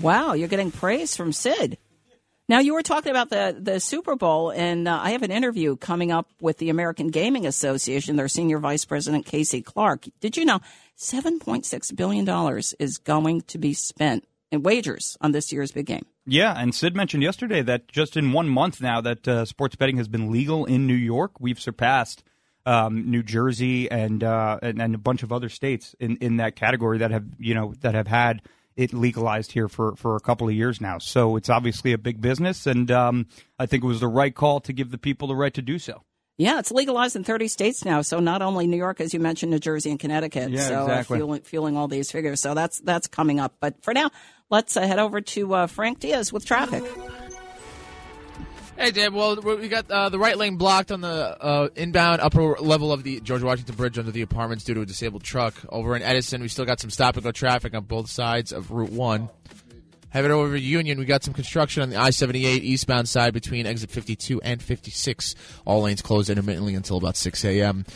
Wow, you're getting praise from Sid. Now, you were talking about the Super Bowl, and I have an interview coming up with the American Gaming Association, their Senior Vice President, Casey Clark. Did you know $7.6 billion is going to be spent in wagers on this year's big game? Yeah, and Sid mentioned yesterday that just in 1 month now that sports betting has been legal in New York, we've surpassed New Jersey and a bunch of other states in that category that have had it legalized here for a couple of years now. So it's obviously a big business, and I think it was the right call to give the people the right to do so. Yeah, it's legalized in 30 states now. So not only New York, as you mentioned, New Jersey and Connecticut. Yeah, so exactly. Fueling all these figures. So that's coming up. But for now, let's head over to Frank Diaz with traffic. Hey, Deb. Well, we got the right lane blocked on the inbound upper level of the George Washington Bridge under the apartments due to a disabled truck. Over in Edison, we still got some stop-and-go traffic on both sides of Route 1. Headed over to Union, we got some construction on the I-78 eastbound side between exit 52 and 56. All lanes closed intermittently until about 6 a.m.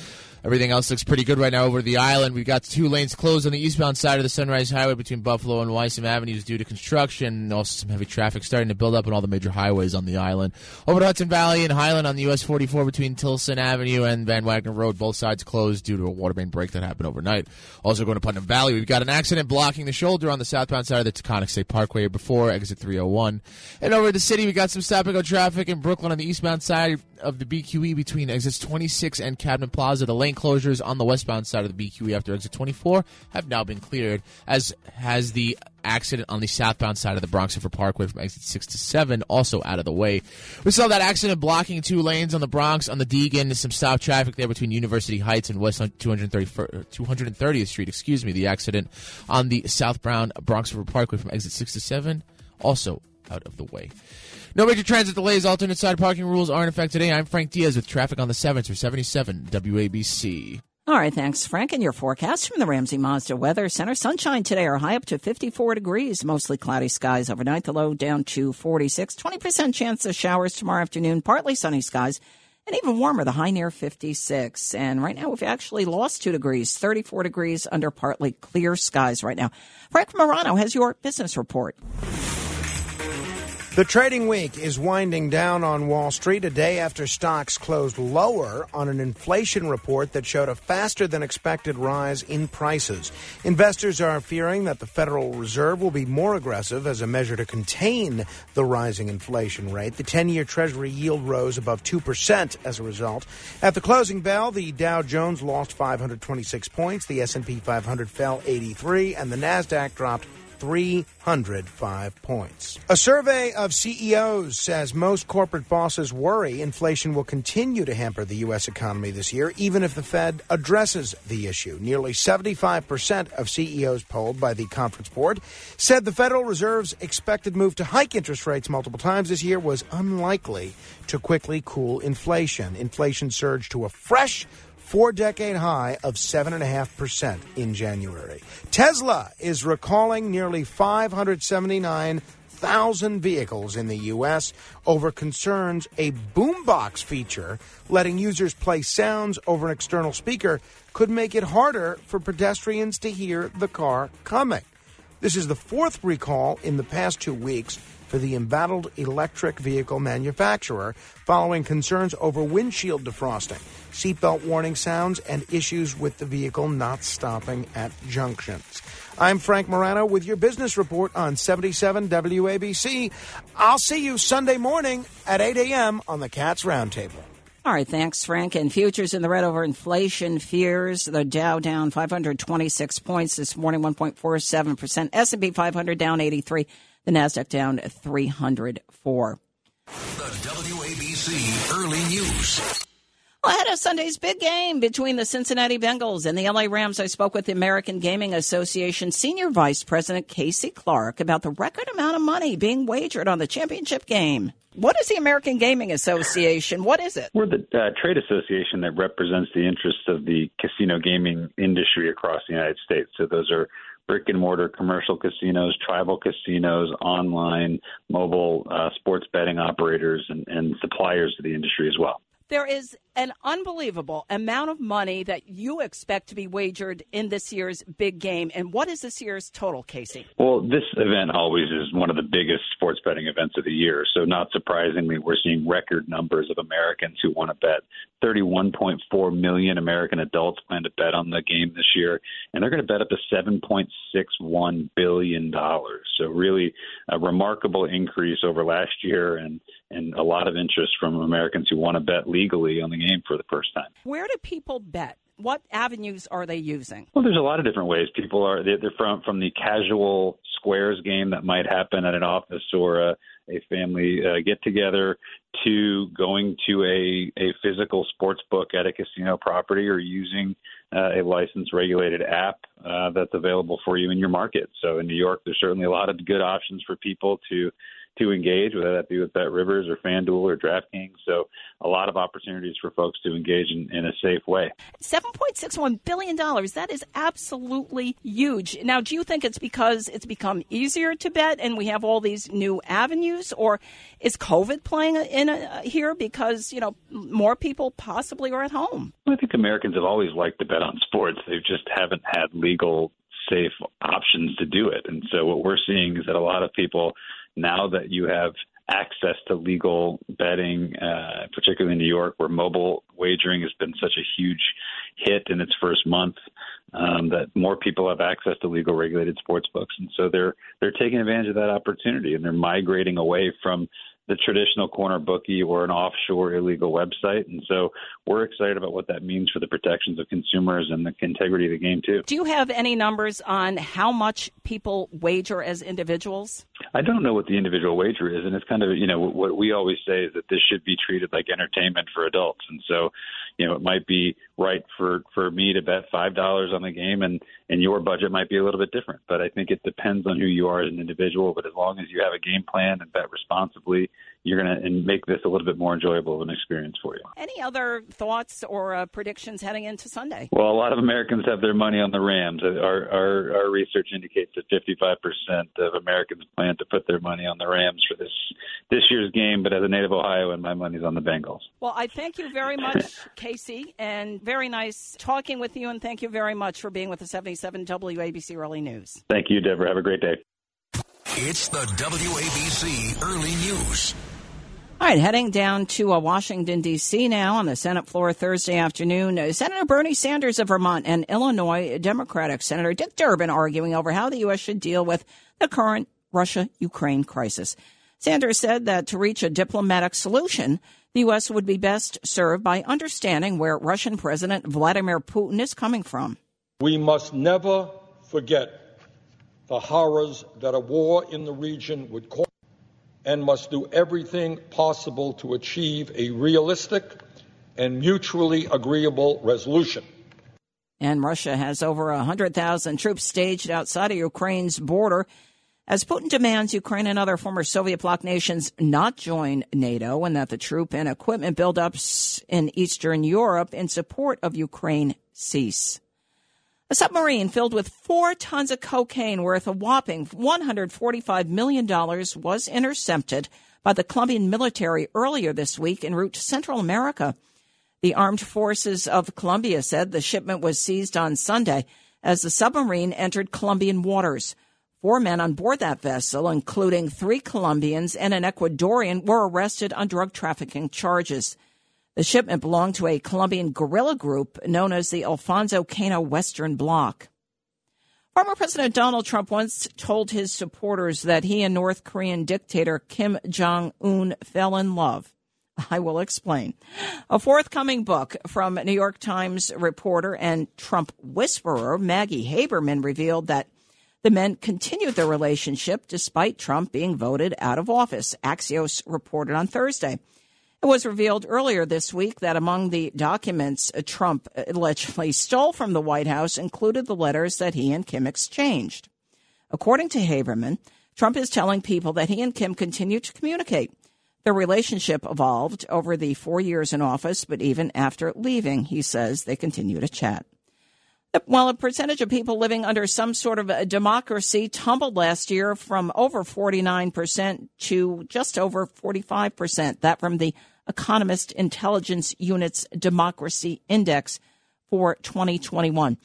Everything else looks pretty good right now over the island. We've got 2 lanes closed on the eastbound side of the Sunrise Highway between Buffalo and Wysom Avenues due to construction. Also some heavy traffic starting to build up on all the major highways on the island. Over to Hudson Valley and Highland on the US 44 between Tilson Avenue and Van Wagner Road. Both sides closed due to a water main break that happened overnight. Also going to Putnam Valley, we've got an accident blocking the shoulder on the southbound side of the Taconic State Parkway before exit 301. And over to the city, we got some stop-and-go traffic in Brooklyn on the eastbound side of the BQE between exits 26 and Cabot Plaza. The lane closures on the westbound side of the BQE after exit 24 have now been cleared, as has the accident on the southbound side of the Bronx River Parkway from exit 6 to 7, also out of the way. We saw that accident blocking 2 lanes on the Bronx, on the Deegan. There's some stop traffic there between University Heights and West 230th Street. The accident on the southbound Bronx River Parkway from exit 6 to 7, also out of the way. No major transit delays. Alternate side parking rules are in effect today. I'm Frank Diaz with traffic on the 7th for 77 WABC. All right, thanks, Frank. And your forecast from the Ramsey Mazda Weather Center. Sunshine today, are high up to 54 degrees. Mostly cloudy skies overnight. The low down to 46. 20% chance of showers tomorrow afternoon. Partly sunny skies. And even warmer, the high near 56. And right now, we've actually lost 2 degrees, 34 degrees under partly clear skies right now. Frank Morano has your business report. The trading week is winding down on Wall Street a day after stocks closed lower on an inflation report that showed a faster-than-expected rise in prices. Investors are fearing that the Federal Reserve will be more aggressive as a measure to contain the rising inflation rate. The 10-year Treasury yield rose above 2% as a result. At the closing bell, the Dow Jones lost 526 points, the S&P 500 fell 83, and the Nasdaq dropped 305 points. A survey of CEOs says most corporate bosses worry inflation will continue to hamper the U.S. economy this year, even if the Fed addresses the issue. Nearly 75% of CEOs polled by the Conference Board said the Federal Reserve's expected move to hike interest rates multiple times this year was unlikely to quickly cool inflation. Inflation surged to a fresh four-decade high of 7.5% in January. Tesla is recalling nearly 579,000 vehicles in the U.S. over concerns a boombox feature letting users play sounds over an external speaker could make it harder for pedestrians to hear the car coming. This is the fourth recall in the past 2 weeks for the embattled electric vehicle manufacturer following concerns over windshield defrosting, seatbelt warning sounds, and issues with the vehicle not stopping at junctions. I'm Frank Morano with your business report on 77 WABC. I'll see you Sunday morning at 8 a.m. on the Cats Roundtable. All right, thanks, Frank. And futures in the red over inflation fears. The Dow down 526 points this morning, 1.47%. S&P 500 down 83. The Nasdaq down 304. The WABC Early News. Well, ahead of Sunday's big game between the Cincinnati Bengals and the LA Rams, I spoke with the American Gaming Association Senior Vice President Casey Clark about the record amount of money being wagered on the championship game. What is the American Gaming Association? What is it? We're the trade association that represents the interests of the casino gaming industry across the United States. So those are brick-and-mortar commercial casinos, tribal casinos, online, mobile, sports betting operators, and suppliers to the industry as well. There is an unbelievable amount of money that you expect to be wagered in this year's big game. And what is this year's total, Casey? Well, this event always is one of the biggest sports betting events of the year. So not surprisingly, we're seeing record numbers of Americans who want to bet. 31.4 million American adults plan to bet on the game this year, and they're going to bet up to $7.61 billion. So really a remarkable increase over last year, and a lot of interest from Americans who want to bet legally on the game for the first time. Where do people bet? What avenues are they using? Well, there's a lot of different ways. People are they're from the casual squares game that might happen at an office or a family get-together to going to a physical sports book at a casino property or using a license-regulated app that's available for you in your market. So in New York, there's certainly a lot of good options for people to engage, whether that be with BetRivers or FanDuel or DraftKings. So a lot of opportunities for folks to engage in a safe way. $7.61 billion. That is absolutely huge. Now, do you think it's because it's become easier to bet and we have all these new avenues, or is COVID playing in here because, you know, more people possibly are at home? Well, I think Americans have always liked to bet on sports. They just haven't had legal, safe options to do it. And so what we're seeing is that a lot of people, now that you have access to legal betting, particularly in New York, where mobile wagering has been such a huge hit in its first month, that more people have access to legal regulated sports books. And so they're taking advantage of that opportunity, and they're migrating away from the traditional corner bookie or an offshore illegal website. And so we're excited about what that means for the protections of consumers and the integrity of the game, too. Do you have any numbers on how much people wager as individuals? I don't know what the individual wager is. And it's kind of, you know, what we always say is that this should be treated like entertainment for adults. And so, you know, it might be right for me to bet $5 on the game, and your budget might be a little bit different. But I think it depends on who you are as an individual. But as long as you have a game plan and bet responsibly, you're going to make this a little bit more enjoyable of an experience for you. Any other thoughts or predictions heading into Sunday? Well, a lot of Americans have their money on the Rams. Our research indicates that 55% of Americans plan to put their money on the Rams for this year's game. But as a native Ohioan, my money's on the Bengals. Well, I thank you very much, Casey, and very nice talking with you. And thank you very much for being with the 77 WABC Early News. Thank you, Deborah. Have a great day. It's the WABC Early News. All right, heading down to Washington, D.C. now on the Senate floor Thursday afternoon. Senator Bernie Sanders of Vermont and Illinois Democratic Senator Dick Durbin arguing over how the U.S. should deal with the current Russia-Ukraine crisis. Sanders said that to reach a diplomatic solution, the U.S. would be best served by understanding where Russian President Vladimir Putin is coming from. We must never forget the horrors that a war in the region would cause, and must do everything possible to achieve a realistic and mutually agreeable resolution. And Russia has over 100,000 troops staged outside of Ukraine's border as Putin demands Ukraine and other former Soviet bloc nations not join NATO, and that the troop and equipment buildups in Eastern Europe in support of Ukraine cease. A submarine filled with 4 tons of cocaine worth a whopping $145 million was intercepted by the Colombian military earlier this week en route to Central America. The Armed Forces of Colombia said the shipment was seized on Sunday as the submarine entered Colombian waters. 4 men on board that vessel, including 3 Colombians and an Ecuadorian, were arrested on drug trafficking charges. The shipment belonged to a Colombian guerrilla group known as the Alfonso Cano Western Bloc. Former President Donald Trump once told his supporters that he and North Korean dictator Kim Jong-un fell in love. I will explain. A forthcoming book from New York Times reporter and Trump whisperer Maggie Haberman revealed that the men continued their relationship despite Trump being voted out of office, Axios reported on Thursday. It was revealed earlier this week that among the documents Trump allegedly stole from the White House included the letters that he and Kim exchanged. According to Haberman, Trump is telling people that he and Kim continue to communicate. Their relationship evolved over the 4 years in office, but even after leaving, he says they continue to chat. While a percentage of people living under some sort of a democracy tumbled last year from over 49% to just over 45%, that from the Economist Intelligence Unit's Democracy Index for 2021.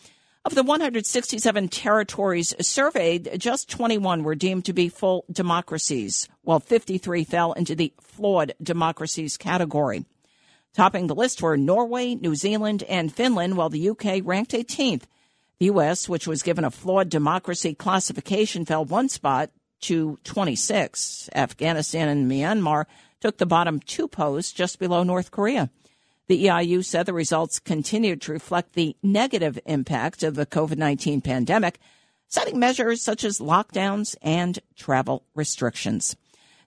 Of the 167 territories surveyed, just 21 were deemed to be full democracies, while 53 fell into the flawed democracies category. Topping the list were Norway, New Zealand, and Finland, while the UK ranked 18th. The U.S., which was given a flawed democracy classification, fell 1 spot to 26. Afghanistan and Myanmar took the bottom 2 posts, just below North Korea. The EIU said the results continued to reflect the negative impact of the COVID-19 pandemic, citing measures such as lockdowns and travel restrictions.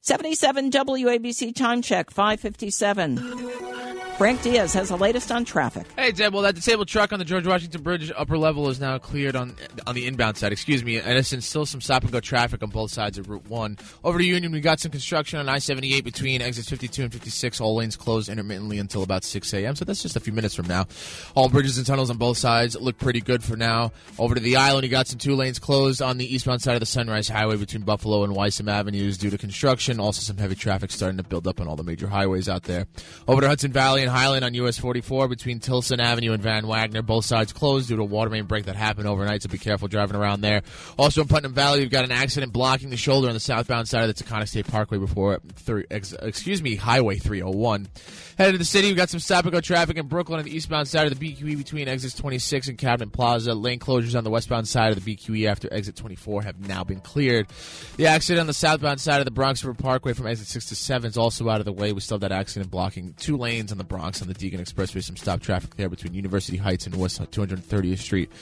77 WABC time check, 5:57. Frank Diaz has the latest on traffic. Hey, Deb. Well, that disabled truck on the George Washington Bridge upper level is now cleared on the inbound side. Excuse me. And it's still some stop-and-go traffic on both sides of Route 1. Over to Union, we got some construction on I-78 between exits 52 and 56. All lanes closed intermittently until about 6 a.m., so that's just a few minutes from now. All bridges and tunnels on both sides look pretty good for now. Over to the island, you got some 2 lanes closed on the eastbound side of the Sunrise Highway between Buffalo and Wysom Avenues due to construction. Also, some heavy traffic starting to build up on all the major highways out there. Over to Hudson Valley and Highland on US 44 between Tilson Avenue and Van Wagner. Both sides closed due to a water main break that happened overnight, so be careful driving around there. Also in Putnam Valley, we've got an accident blocking the shoulder on the southbound side of the Taconic State Parkway before Highway 301. Headed to the city, we've got some stop-and-go traffic in Brooklyn on the eastbound side of the BQE between exits 26 and Cabinet Plaza. Lane closures on the westbound side of the BQE after exit 24 have now been cleared. The accident on the southbound side of the Bronx River Parkway from exit 6 to 7 is also out of the way. We still have that accident blocking 2 lanes on the Bronx on the Deegan Expressway. Some stop traffic there between University Heights and West 230th Street.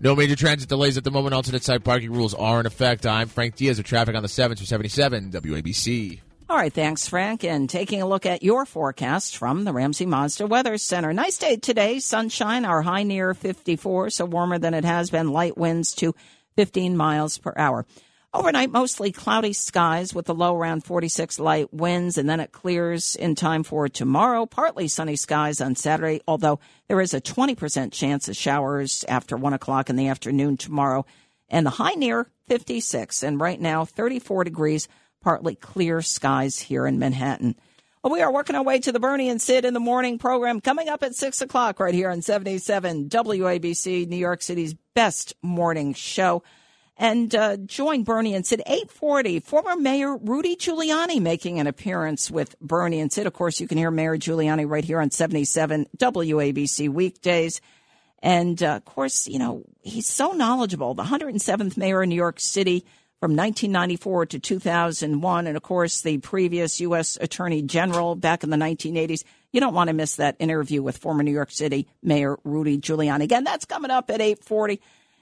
No major transit delays at the moment. Alternate side parking rules are in effect. I'm Frank Diaz with traffic on the 7th for 77 WABC. All right, thanks, Frank. And taking a look at your forecast from the Ramsey Mazda Weather Center. Nice day today, sunshine, our high near 54, so warmer than it has been. Light winds to 15 miles per hour. Overnight, mostly cloudy skies with a low around 46, light winds, and then it clears in time for tomorrow. Partly sunny skies on Saturday, although there is a 20% chance of showers after 1 o'clock in the afternoon tomorrow. And the high near 56, and right now 34 degrees, partly clear skies here in Manhattan. Well, we are working our way to the Bernie and Sid in the Morning program coming up at 6 o'clock right here on 77 WABC, New York City's best morning show. And join Bernie and Sid, 8:40. Former Mayor Rudy Giuliani making an appearance with Bernie and Sid. Of course, you can hear Mayor Giuliani right here on 77 WABC weekdays. And, of course, you know, he's so knowledgeable. The 107th mayor of New York City from 1994 to 2001. And, of course, the previous U.S. Attorney General back in the 1980s. You don't want to miss that interview with former New York City Mayor Rudy Giuliani. Again, that's coming up at 8:40.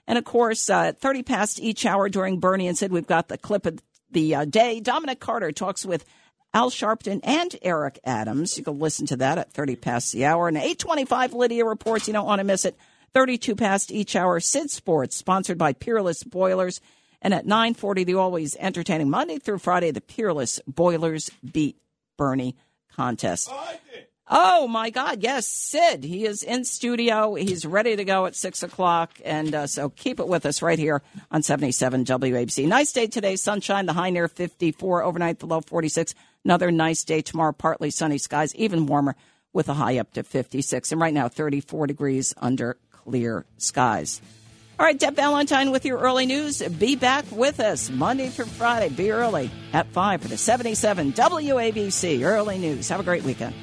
And, of course, 30 past each hour during Bernie and Sid, we've got the clip of the day. Dominic Carter talks with Al Sharpton and Eric Adams. You can listen to that at 30 past the hour. And 8:25, Lydia reports. You don't want to miss it. 32 past each hour, Sid Sports, sponsored by Peerless Boilers. And at 9:40, the always entertaining Monday through Friday, the Peerless Boilers Beat Bernie contest. Oh, my God. Yes, Sid. He is in studio. He's ready to go at 6 o'clock. And so keep it with us right here on 77 WABC. Nice day today. Sunshine, the high near 54. Overnight, the low 46. Another nice day tomorrow. Partly sunny skies, even warmer with a high up to 56. And right now, 34 degrees under clear skies. All right, Deb Valentine with your early news. Be back with us Monday through Friday. Be early at 5 for the 77 WABC Early News. Have a great weekend.